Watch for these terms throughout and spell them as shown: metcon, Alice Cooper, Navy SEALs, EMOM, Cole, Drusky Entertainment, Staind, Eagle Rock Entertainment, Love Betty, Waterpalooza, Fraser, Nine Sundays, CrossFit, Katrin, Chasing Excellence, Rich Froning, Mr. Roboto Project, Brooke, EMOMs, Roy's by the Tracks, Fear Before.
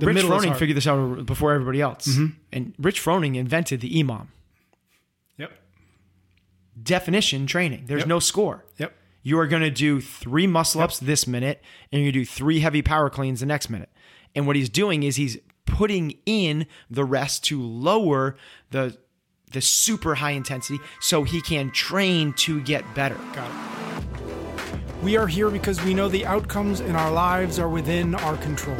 the Rich Froning figured this out before everybody else. Mm-hmm. And Rich Froning invented the EMOM. Yep. Definition training. There's no score. Yep. You are going to do 3 muscle ups this minute, and you're going to do 3 heavy power cleans the next minute. And what he's doing is he's putting in the rest to lower the super high intensity so he can train to get better. Got it. We are here because we know the outcomes in our lives are within our control.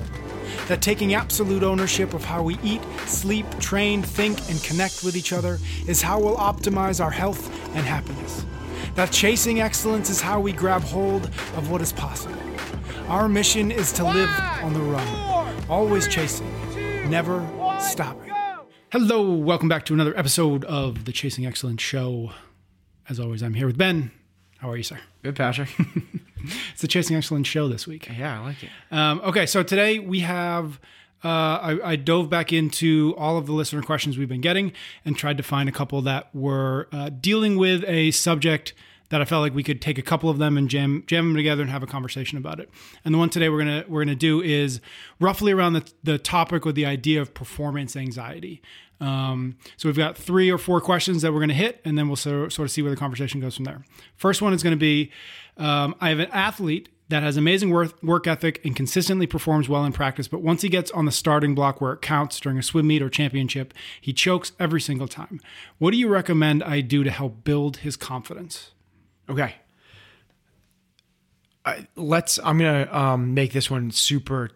That taking absolute ownership of how we eat, sleep, train, think, and connect with each other is how we'll optimize our health and happiness. That chasing excellence is how we grab hold of what is possible. Our mission is to live on the run, always chasing, never stopping. Hello, welcome back to another episode of the Chasing Excellence Show. As always, I'm here with Ben. How are you, sir? Good, Patrick. It's the Chasing Excellence Show this week. Yeah, I like it. Okay, so today we have... I dove back into all of the listener questions we've been getting and tried to find a couple that were dealing with a subject that I felt like we could take a couple of them and jam them together and have a conversation about it. And the one today we're gonna do is roughly around the topic or the idea of performance anxiety. So we've got 3 or 4 questions that we're gonna hit, and then we'll sort of see where the conversation goes from there. First one is gonna be, I have an athlete that has amazing work ethic and consistently performs well in practice, but once he gets on the starting block where it counts during a swim meet or championship, he chokes every single time. What do you recommend I do to help build his confidence? Okay. I'm going to make this one super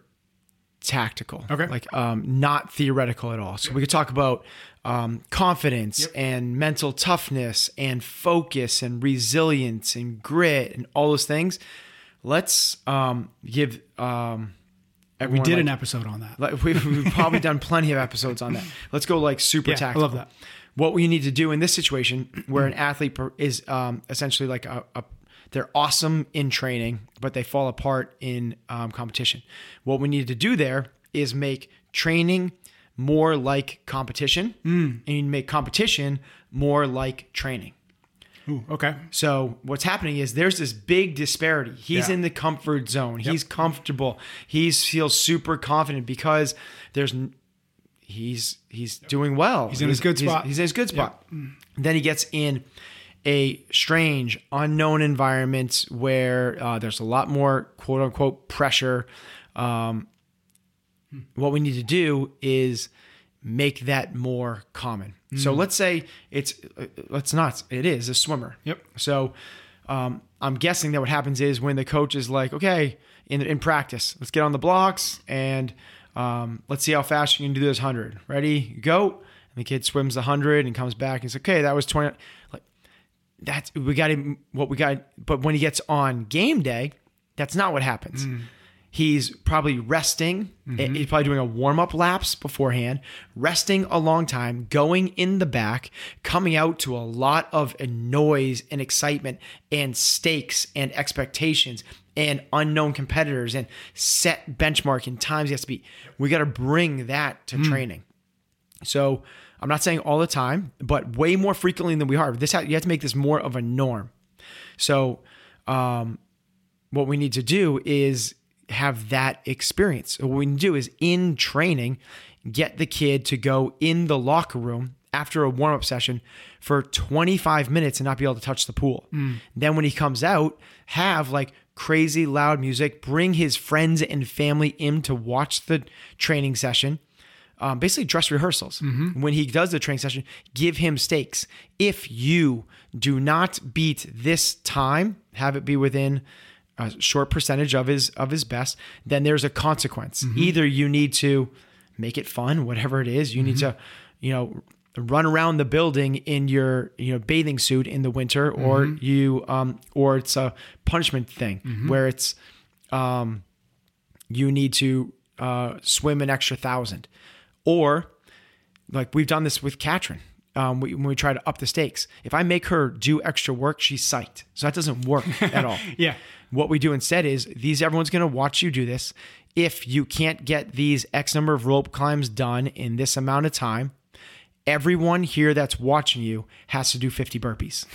tactical. Okay. Like not theoretical at all. So we could talk about confidence and mental toughness and focus and resilience and grit and all those things. Let's give everyone... We did an episode on that. We've probably done plenty of episodes on that. Let's go super tactical. I love that. What we need to do in this situation where an athlete is essentially like they're awesome in training, but they fall apart in competition. What we need to do there is make training more like competition and make competition more like training. Ooh, okay. So what's happening is there's this big disparity. He's in the comfort zone. He's comfortable. He feels super confident because he's doing well. He's in his good spot. He's in his good spot. Yep. Then he gets in a strange, unknown environment where there's a lot more quote unquote pressure. What we need to do is make that more common. So let's say it is a swimmer. Yep. So I'm guessing that what happens is when the coach is like, okay, in practice, let's get on the blocks and let's see how fast you can do this 100. Ready, go. And the kid swims 100 and comes back and says, okay, that was 20. Like that's, but when he gets on game day, that's not what happens. He's probably resting. Mm-hmm. He's probably doing a warm-up laps beforehand, resting a long time, going in the back, coming out to a lot of noise and excitement and stakes and expectations and unknown competitors and set benchmark and times he has to beat. We got to bring that to training. So I'm not saying all the time, but way more frequently than we are. You have to make this more of a norm. So what we need to do is have that experience. So what we can do is in training, get the kid to go in the locker room after a warm-up session for 25 minutes and not be able to touch the pool. Then when he comes out, have crazy loud music, bring his friends and family in to watch the training session. Basically dress rehearsals. Mm-hmm. When he does the training session, give him stakes. If you do not beat this time, have it be within a short percentage of his best, then there's a consequence. Mm-hmm. Either you need to make it fun, whatever it is. You need to, run around the building in your, bathing suit in the winter, or you, or it's a punishment thing where it's, you need to swim an extra 1,000, or we've done this with Katrin. When we try to up the stakes, if I make her do extra work, she's psyched. So that doesn't work at all. Yeah. What we do instead is everyone's going to watch you do this. If you can't get these X number of rope climbs done in this amount of time, everyone here that's watching you has to do 50 burpees.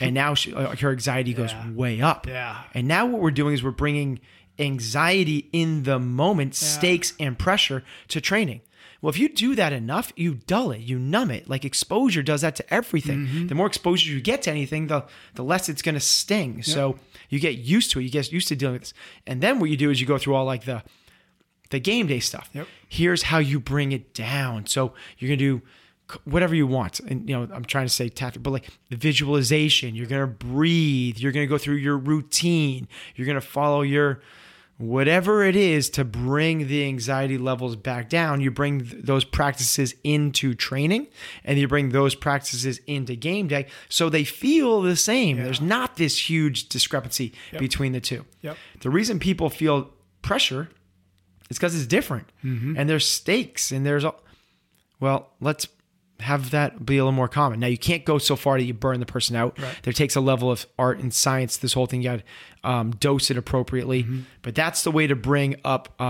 And now her anxiety goes way up. Yeah. And now what we're doing is we're bringing anxiety in the moment, stakes and pressure to training. Well, if you do that enough, you dull it, you numb it. Like exposure does that to everything. Mm-hmm. The more exposure you get to anything, the less it's going to sting. Yep. So you get used to it. You get used to dealing with this. And then what you do is you go through all like the game day stuff. Yep. Here's how you bring it down. So you're going to do whatever you want. And, you know, I'm trying to say tactic, but like the visualization, you're going to breathe, you're going to go through your routine, you're going to follow your whatever it is to bring the anxiety levels back down. You bring those practices into training and you bring those practices into game day. So they feel the same. Yeah. There's not this huge discrepancy between the two. Yep. The reason people feel pressure is because it's different and there's stakes and there's, well, let's have that be a little more common. Now you can't go so far that you burn the person out. Right. There takes a level of art and science, this whole thing. You got to dose it appropriately, but that's the way to bring up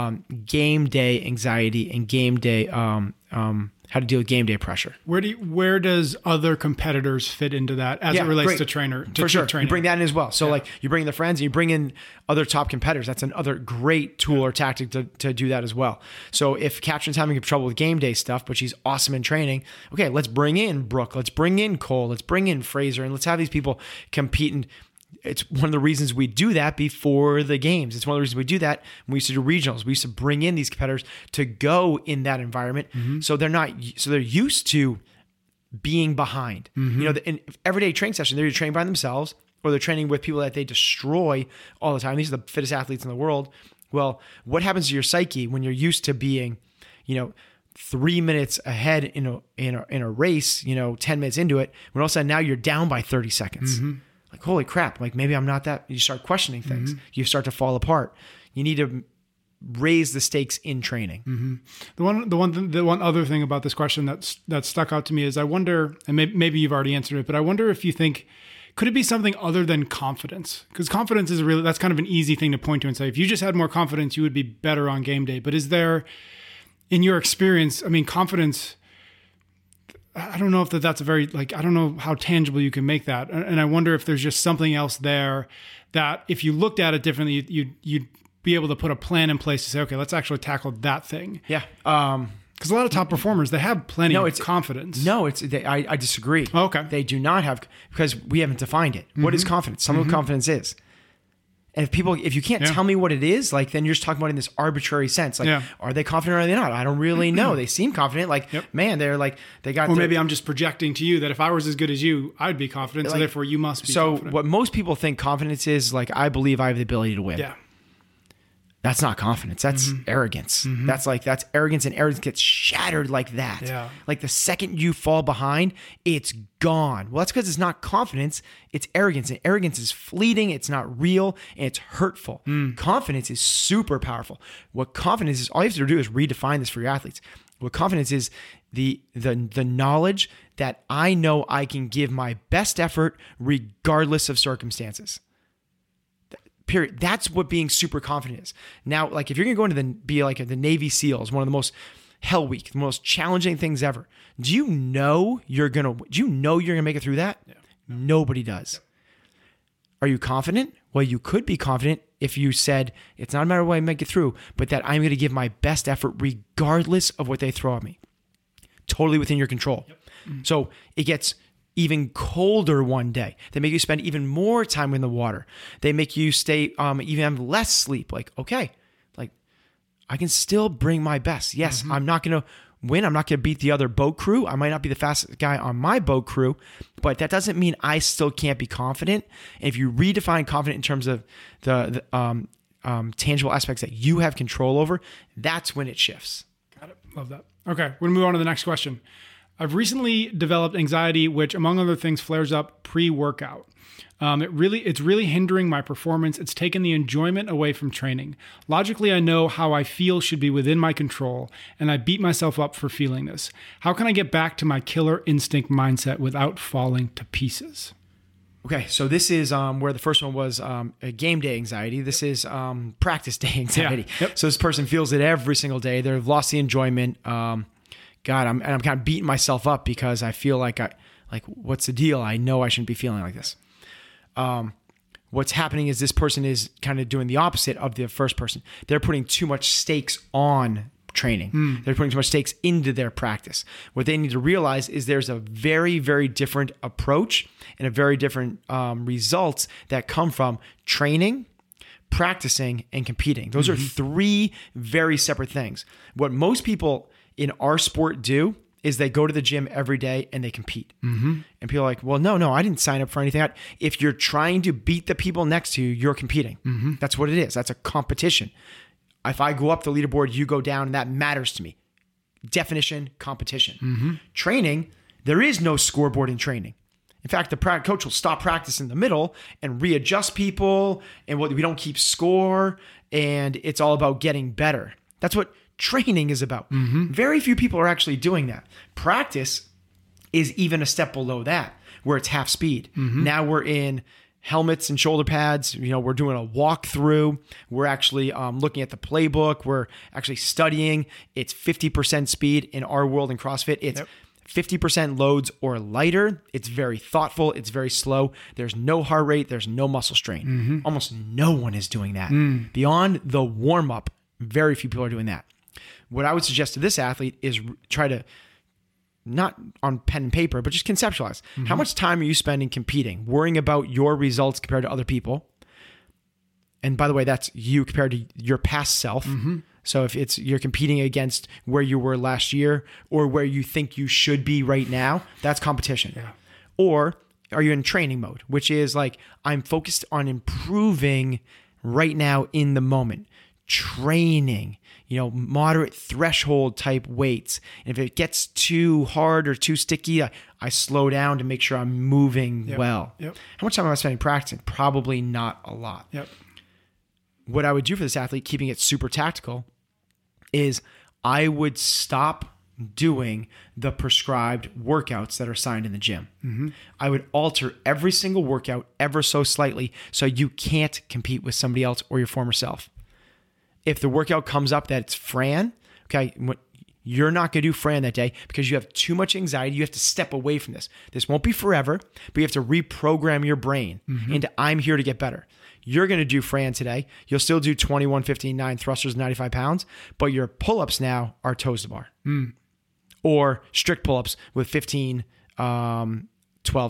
game day anxiety and game day, how to deal with game day pressure. Where does other competitors fit into that as it relates to trainer? For sure. Training? You bring that in as well. So like you bring the friends and you bring in other top competitors. That's another great tool or tactic to do that as well. So if Katrin's having trouble with game day stuff, but she's awesome in training, okay, let's bring in Brooke, let's bring in Cole, let's bring in Fraser, and let's have these people compete. And it's one of the reasons we do that before the games. It's one of the reasons we do that when we used to do regionals. We used to bring in these competitors to go in that environment. Mm-hmm. So they're used to being behind. Mm-hmm. You know, in everyday training session, they're either training by themselves or they're training with people that they destroy all the time. These are the fittest athletes in the world. Well, what happens to your psyche when you're used to being, you know, 3 minutes ahead in a race, you know, 10 minutes into it, when all of a sudden now you're down by 30 seconds. Mm-hmm. Like, holy crap, like maybe I'm not that. You start questioning things. Mm-hmm. You start to fall apart. You need to raise the stakes in training. Mm-hmm. The one other thing about this question that stuck out to me is I wonder, and maybe you've already answered it, but I wonder if you think, could it be something other than confidence? Because confidence is that's kind of an easy thing to point to and say, if you just had more confidence, you would be better on game day. But is there, in your experience, I mean, confidence, I don't know if that's a very, like, I don't know how tangible you can make that. And I wonder if there's just something else there that if you looked at it differently, you'd be able to put a plan in place to say, okay, let's actually tackle that thing. Yeah. Because a lot of top performers, they have plenty of confidence. No, I disagree. Oh, okay. They do not have, because we haven't defined it. Mm-hmm. What is confidence? Some of what confidence is. And if you can't tell me what it is, like, then you're just talking about in this arbitrary sense. Like, are they confident or are they not? I don't really know. They seem confident. Like, man, they're like, they got. Or maybe I'm just projecting to you that if I was as good as you, I'd be confident. Like, so therefore you must be confident. So what most people think confidence is, like, I believe I have the ability to win. Yeah. That's not confidence. That's arrogance. Mm-hmm. That's arrogance, and arrogance gets shattered like that. Yeah. Like the second you fall behind, it's gone. Well, that's because it's not confidence. It's arrogance, and arrogance is fleeting. It's not real, and it's hurtful. Mm. Confidence is super powerful. What confidence is, all you have to do is redefine this for your athletes. What confidence is the knowledge that I know I can give my best effort regardless of circumstances. Period. That's what being super confident is. Now, like if you're going to go into be like the Navy SEALs, one of the most hell week, the most challenging things ever. Do you know you're going to make it through that? Yeah. Nobody does. Yeah. Are you confident? Well, you could be confident if you said, it's not a matter of what I make it through, but that I'm going to give my best effort regardless of what they throw at me. Totally within your control. Yep. Mm-hmm. So it gets even colder one day. They make you spend even more time in the water. They make you stay, even have less sleep. Like, okay, like I can still bring my best. Yes, I'm not going to win. I'm not going to beat the other boat crew. I might not be the fastest guy on my boat crew, but that doesn't mean I still can't be confident. And if you redefine confident in terms of the tangible aspects that you have control over, that's when it shifts. Got it. Love that. Okay. We're going to move on to the next question. I've recently developed anxiety, which among other things flares up pre-workout. It's really hindering my performance. It's taken the enjoyment away from training. Logically, I know how I feel should be within my control, and I beat myself up for feeling this. How can I get back to my killer instinct mindset without falling to pieces? Okay, so this is where the first one was game day anxiety. This is practice day anxiety. Yeah. Yep. So this person feels it every single day. They've lost the enjoyment. God, I'm kind of beating myself up because I feel like what's the deal? I know I shouldn't be feeling like this. what's happening is this person is kind of doing the opposite of the first person. They're putting too much stakes on training. They're putting too much stakes into their practice. What they need to realize is there's a very, very different approach and a very different results that come from training, practicing, and competing. Those are three very separate things. What most people in our sport do is they go to the gym every day and they compete. And people are like, well, no, I didn't sign up for anything. If you're trying to beat the people next to you, you're competing. That's what it is. That's a competition. If I go up the leaderboard, you go down, and that matters to me. Definition, competition. Training, there is no scoreboard in training. In fact, the coach will stop practice in the middle and readjust people, and we don't keep score, and it's all about getting better. That's what training is about. Very few people are actually doing that. Practice is even a step below that, where it's half speed. Now we're in helmets and shoulder pads. You know, we're doing a walkthrough. We're actually looking at the playbook. We're actually studying. It's 50% speed in our world in CrossFit. It's 50% loads or lighter. It's very thoughtful. It's very slow. There's no heart rate. There's no muscle strain. Almost no one is doing that. Beyond the warm-up, very few people are doing that. What I would suggest to this athlete is try to, not on pen and paper, but just conceptualize. How much time are you spending competing, worrying about your results compared to other people? And by the way, that's you compared to your past self. So if it's you're competing against where you were last year or where you think you should be right now, that's competition. Or are you in training mode, which is like, I'm focused on improving right now in the moment. Training, you know, moderate threshold type weights. And if it gets too hard or too sticky, I slow down to make sure I'm moving well. How much time am I spending practicing? Probably not a lot. What I would do for this athlete, keeping it super tactical, is I would stop doing the prescribed workouts that are signed in the gym. I would alter every single workout ever so slightly so you can't compete with somebody else or your former self. If the workout comes up that it's Fran, okay, you're not going to do Fran that day because you have too much anxiety. You have to step away from this. This won't be forever, but you have to reprogram your brain into I'm here to get better. You're going to do Fran today. You'll still do 21, 15, 9 thrusters, 95 pounds, but your pull-ups now are toes to bar or strict pull-ups with 15, 12,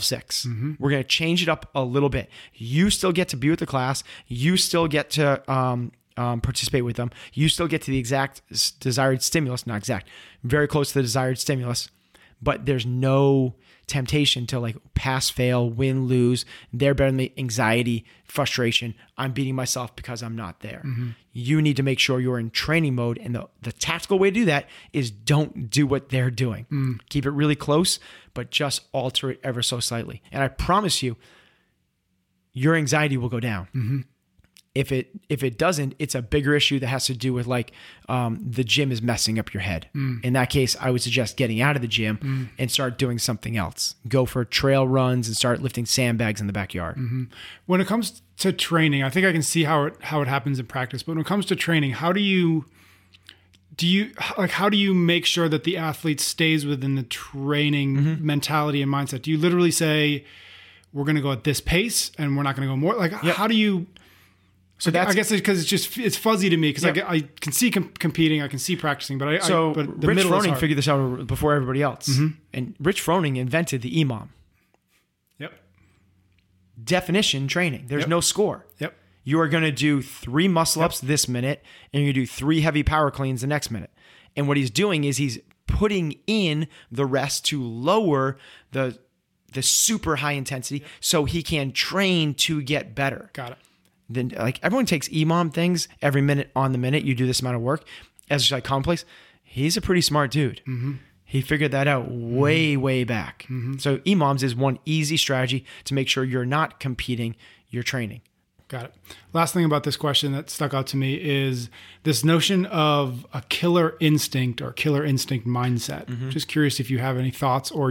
6. We're going to change it up a little bit. You still get to be with the class. You still get to participate with them. You still get to the exact desired stimulus, not exact, very close to the desired stimulus, but there's no temptation to like pass, fail, win, lose. They're better than me. Anxiety, frustration. I'm beating myself because I'm not there. You need to make sure you're in training mode. And the tactical way to do that is don't do what they're doing. Keep it really close, but just alter it ever so slightly. And I promise you, your anxiety will go down. If it doesn't, it's a bigger issue that has to do with like the gym is messing up your head. In that case, I would suggest getting out of the gym and start doing something else. Go for trail runs and start lifting sandbags in the backyard. When it comes to training, I think I can see how it happens in practice. But when it comes to training, how do you make sure that the athlete stays within the training mentality and mindset? Do you literally say we're going to go at this pace and we're not going to go more? Like how do you? So that's, I guess because it's fuzzy to me because I can see competing, I can see practicing, but the Rich Froning figured this out before everybody else. And Rich Froning invented the EMOM. Definition training. There's no score. You are going to do 3 muscle ups this minute and you're going to do 3 heavy power cleans the next minute. And what he's doing is he's putting in the rest to lower the super high intensity so he can train to get better. Got it. Then like everyone takes EMOM things every minute on the minute. You do this amount of work as like commonplace. He's a pretty smart dude. He figured that out way back. So EMOMs is one easy strategy to make sure you're not competing, you're training. Got it. Last thing about this question that stuck out to me is this notion of a killer instinct or killer instinct mindset. Just curious if you have any thoughts or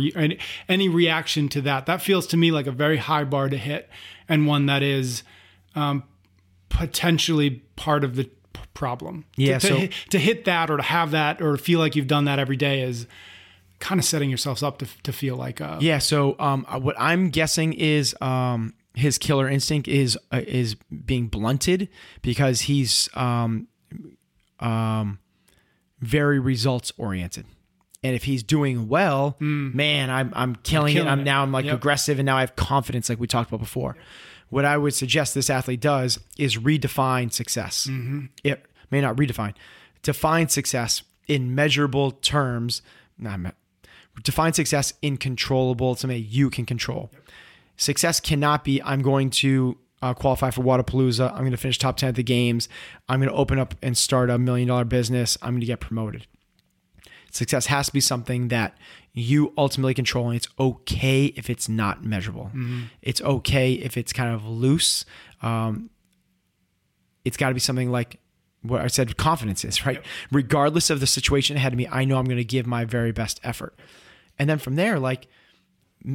any reaction to that. That feels to me like a very high bar to hit and one that is potentially part of the problem. Yeah. To hit that or to have that or feel like you've done that every day is kind of setting yourself up to feel like. What I'm guessing is his killer instinct is being blunted because he's very results oriented. And if he's doing well, man, I'm killing it. I'm aggressive, and now I have confidence, like we talked about before. What I would suggest this athlete does is redefine success. Mm-hmm. It may not redefine, define success in measurable terms. Define success in controllable, something you can control. Yep. Success cannot be, I'm going to qualify for Waterpalooza. I'm going to finish top 10 at the games. I'm going to open up and start $1 million business. I'm going to get promoted. Success has to be something that you ultimately control, and it's okay if it's not measurable. Mm-hmm. It's okay if it's kind of loose. It's got to be something like what I said confidence is, right? Yep. Regardless of the situation ahead of me, I know I'm going to give my very best effort. And then from there, like,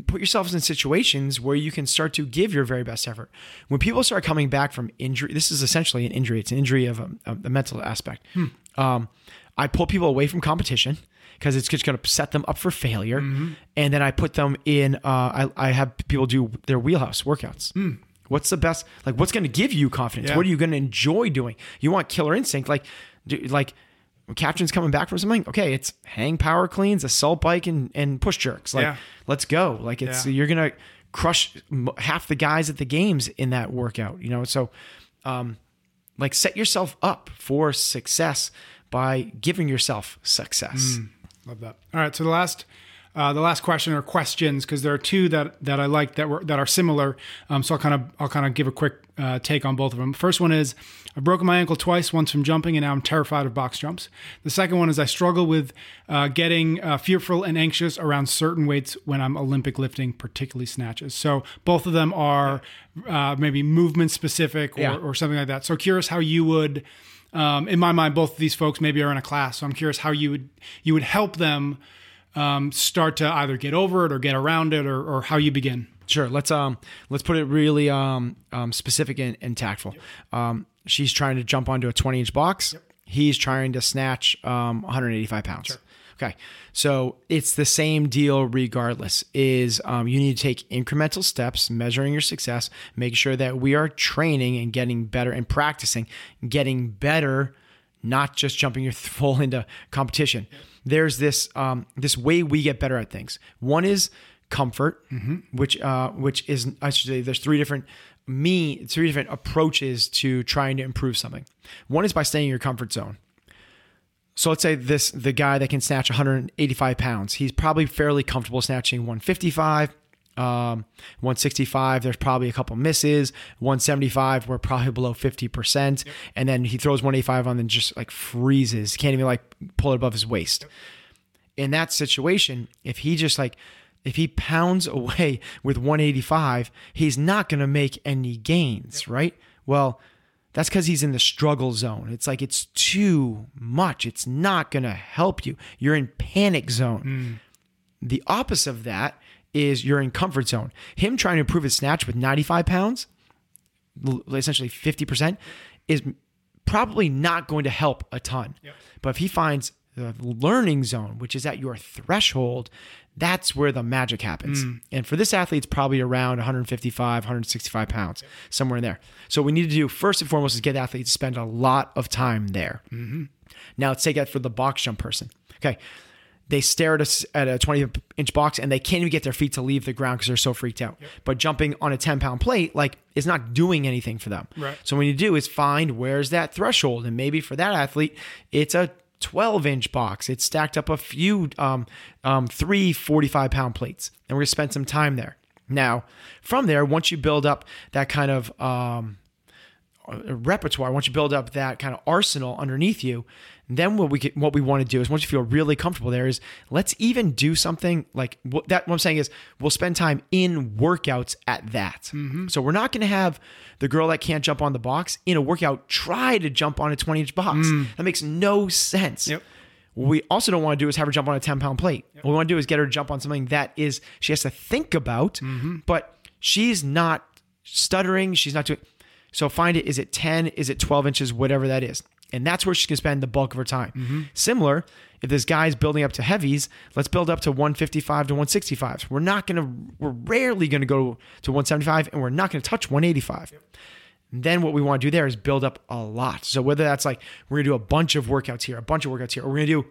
put yourselves in situations where you can start to give your very best effort. When people start coming back from injury, this is essentially an injury. It's an injury of the mental aspect. I pull people away from competition because it's just going to set them up for failure. Mm-hmm. And then I put them in, I have people do their wheelhouse workouts. Mm. What's the best, like what's going to give you confidence? Yeah. What are you going to enjoy doing? You want killer instinct. Like Katrin's coming back from something. Okay. It's hang power cleans, assault bike and push jerks. Like, let's go. Like it's, you're going to crush half the guys at the games in that workout, you know? So, like set yourself up for success by giving yourself success. Love that. All right. So the last question or questions, because there are two that I liked that are similar. So I'll kind of give a quick take on both of them. First one is, I've broken my ankle twice, once from jumping, and now I'm terrified of box jumps. The second one is, I struggle with getting fearful and anxious around certain weights when I'm Olympic lifting, particularly snatches. So both of them are maybe movement specific or something like that. So curious how you would, in my mind, both of these folks maybe are in a class. So I'm curious how you would help them start to either get over it or get around it, or how you begin. Sure. Let's put it really specific and tactful. Yep. She's trying to jump onto a 20-inch box. Yep. He's trying to snatch 185 pounds. Sure. Okay. So it's the same deal regardless, is you need to take incremental steps, measuring your success, make sure that we are training and getting better and practicing, getting better, not just jumping your full into competition. Yep. There's this way we get better at things. One is comfort, mm-hmm. which is, I should say, there's three different approaches to trying to improve something. One is by staying in your comfort zone. So let's say the guy that can snatch 185 pounds, he's probably fairly comfortable snatching 155, 165. There's probably a couple misses. 175, we're probably below 50%. Yep. And then he throws 185 on and just like freezes. Can't even like pull it above his waist. Yep. In that situation, if he pounds away with 185, he's not going to make any gains, yep. right? Well, that's because he's in the struggle zone. It's like, it's too much. It's not going to help you. You're in panic zone. The opposite of that is you're in comfort zone. Him trying to improve his snatch with 95 pounds, essentially 50%, is probably not going to help a ton. Yep. But if he finds the learning zone, which is at your threshold, that's where the magic happens. And for this athlete, it's probably around 155, 165 pounds, yep. somewhere in there. So what we need to do first and foremost is get athletes to spend a lot of time there. Mm-hmm. Now let's take that for the box jump person. Okay. They stare at a 20-inch box and they can't even get their feet to leave the ground because they're so freaked out. Yep. But jumping on a 10-pound plate, like, is not doing anything for them. Right. So what you do is find where's that threshold. And maybe for that athlete, it's a 12-inch box. It's stacked up a few 3 45-pound plates. And we're going to spend some time there. Now, from there, once you build up that kind of repertoire, once you build up that kind of arsenal underneath you, then what we want to do is, once you feel really comfortable there, is let's even do something like that. What I'm saying is, we'll spend time in workouts at that. Mm-hmm. So we're not going to have the girl that can't jump on the box in a workout try to jump on a 20-inch box. That makes no sense. Yep. What we also don't want to do is have her jump on a 10-pound plate. Yep. What we want to do is get her to jump on something that is, she has to think about, mm-hmm. but she's not stuttering. She's not doing. So find it. Is it 10? Is it 12 inches? Whatever that is. And that's where she can spend the bulk of her time. Mm-hmm. Similar, If this guy's building up to heavies, let's build up to 155 to 165. We're rarely going to go to 175, and we're not going to touch 185. Yep. And then what we want to do there is build up a lot. So whether that's like, we're going to do a bunch of workouts here, or we're going to do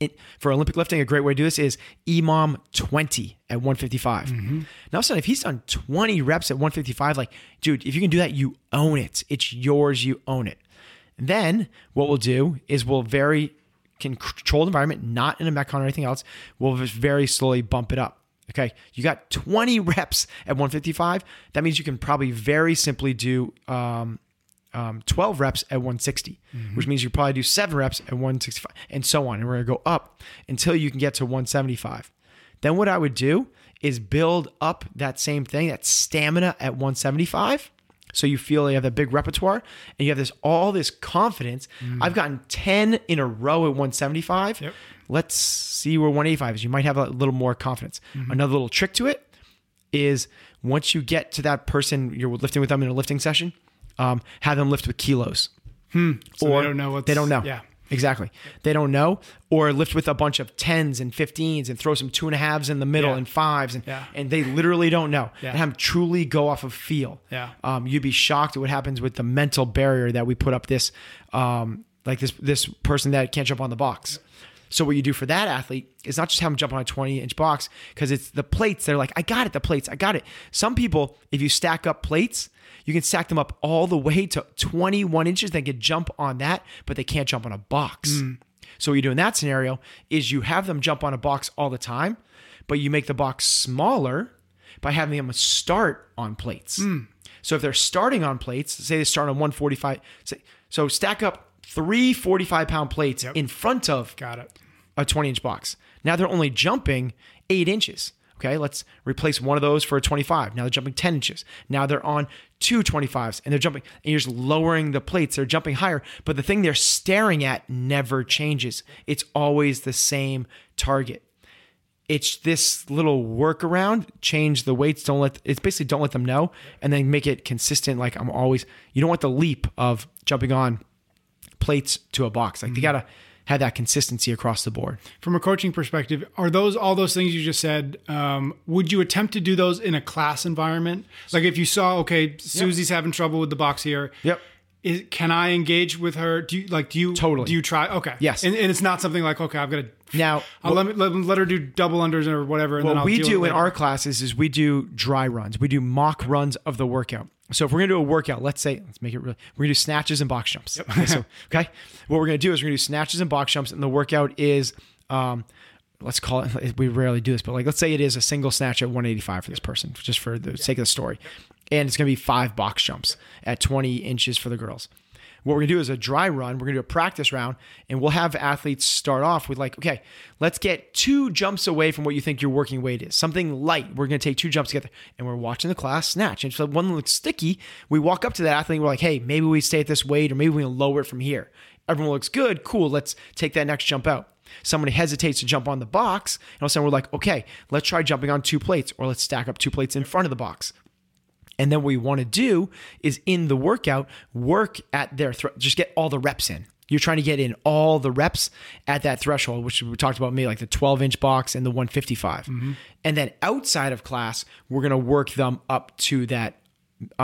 it for Olympic lifting, a great way to do this is EMOM 20 at 155. Mm-hmm. Now, son, if he's done 20 reps at 155, like, dude, if you can do that, you own it. It's yours. You own it. And then what we'll do is we'll vary controlled environment, not in a metcon or anything else, we'll just very slowly bump it up. Okay. You got 20 reps at 155. That means you can probably very simply do 12 reps at 160, mm-hmm. which means you probably do 7 reps at 165 and so on. And we're going to go up until you can get to 175. Then what I would do is build up that same thing, that stamina at 175. So you feel you have that big repertoire and you have all this confidence. Mm. I've gotten 10 in a row at 175. Yep. Let's see where 185 is. You might have a little more confidence. Mm-hmm. Another little trick to it is once you get to that person, you're lifting with them in a lifting session, have them lift with kilos. So or they don't know. They don't know. Yeah. Exactly. They don't know, or lift with a bunch of 10s and 15s and throw some 2.5s in the middle and 5s and they literally don't know. Yeah. And have them truly go off of feel. Yeah. You'd be shocked at what happens with the mental barrier that we put up this person that can't jump on the box. So what you do for that athlete is not just have them jump on a 20-inch box, because it's the plates. They're like, I got it. Some people, if you stack up plates, you can stack them up all the way to 21 inches. They can jump on that, but they can't jump on a box. Mm. So what you do in that scenario is you have them jump on a box all the time, but you make the box smaller by having them start on plates. Mm. So if they're starting on plates, say they start on 145. So stack up 3 45-pound plates in front of a 20-inch box. Now they're only jumping 8 inches. Okay, let's replace one of those for a 25. Now they're jumping 10 inches. Now they're on 2 25s, and they're jumping, and you're just lowering the plates. They're jumping higher, but the thing they're staring at never changes. It's always the same target. It's this little workaround, change the weights, don't let them know, and then make it consistent. Like you don't want the leap of jumping on plates to a box. Like they got to have that consistency across the board. From a coaching perspective, are those all those things you just said, would you attempt to do those in a class environment? Like if you saw, okay, Susie's having trouble with the box here. Yep. Can I engage with her? Do you try? Okay. Yes. And it's not something like, okay, I've got to now let her do double unders or whatever. And what we do in our classes is we do dry runs. We do mock runs of the workout. So if we're going to do a workout, let's make it real. We're going to do snatches and box jumps. Yep. Okay. What we're going to do is we're going to do snatches and box jumps. And the workout is, let's call it, we rarely do this, but let's say it is a single snatch at 185 for this person, just for the sake of the story. And it's going to be 5 box jumps at 20 inches for the girls. What we're going to do is a dry run. We're going to do a practice round, and we'll have athletes start off with okay, let's get 2 jumps away from what you think your working weight is. Something light. We're going to take 2 jumps together, and we're watching the class snatch. And so one looks sticky. We walk up to that athlete. And we're like, hey, maybe we stay at this weight, or maybe we can lower it from here. Everyone looks good. Cool. Let's take that next jump out. Somebody hesitates to jump on the box, and all of a sudden we're like, okay, let's try jumping on 2 plates, or let's stack up 2 plates in front of the box. And then what we want to do is in the workout, work at their threshold. Just get all the reps in. You're trying to get in all the reps at that threshold, which we talked about, maybe like the 12-inch box and the 155. Mm-hmm. And then outside of class, we're going to work them up to that,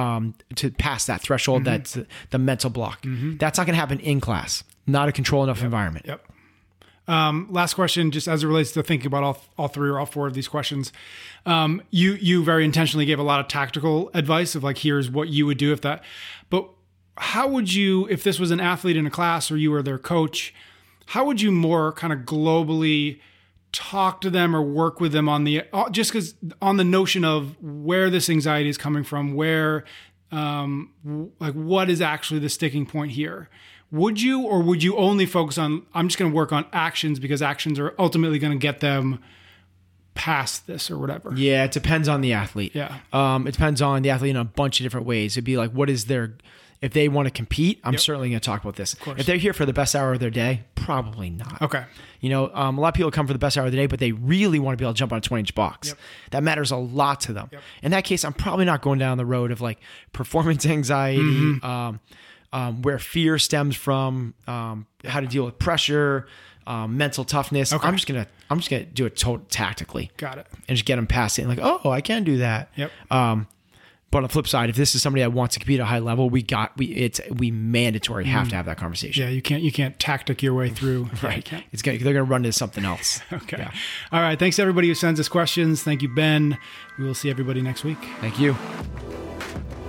to pass that threshold. Mm-hmm. That's the mental block. Mm-hmm. That's not going to happen in class. Not a controlled enough environment. Yep. Last question, just as it relates to thinking about all 3 or all 4 of these questions, you very intentionally gave a lot of tactical advice of here's what you would do if that, but how would you, if this was an athlete in a class or you were their coach, how would you more kind of globally talk to them or work with them on the notion of where this anxiety is coming from, where, what is actually the sticking point here? Would you only focus on, I'm just going to work on actions because actions are ultimately going to get them past this or whatever? Yeah, it depends on the athlete. Yeah. It depends on the athlete in a bunch of different ways. It'd be what is their, if they want to compete, I'm certainly going to talk about this. Of course. If they're here for the best hour of their day, probably not. Okay. A lot of people come for the best hour of the day, but they really want to be able to jump on a 20-inch box. Yep. That matters a lot to them. Yep. In that case, I'm probably not going down the road of performance anxiety, where fear stems from, how to deal with pressure, mental toughness. Okay. I'm just gonna do it tactically. Got it. And just get them past it. And like, oh, I can do that. Yep. But on the flip side, if this is somebody that wants to compete at a high level, we mandatory have to have that conversation. Yeah, you can't tactic your way through. Right. Yeah, they're gonna run into something else. Okay. Yeah. All right. Thanks to everybody who sends us questions. Thank you, Ben. We will see everybody next week. Thank you.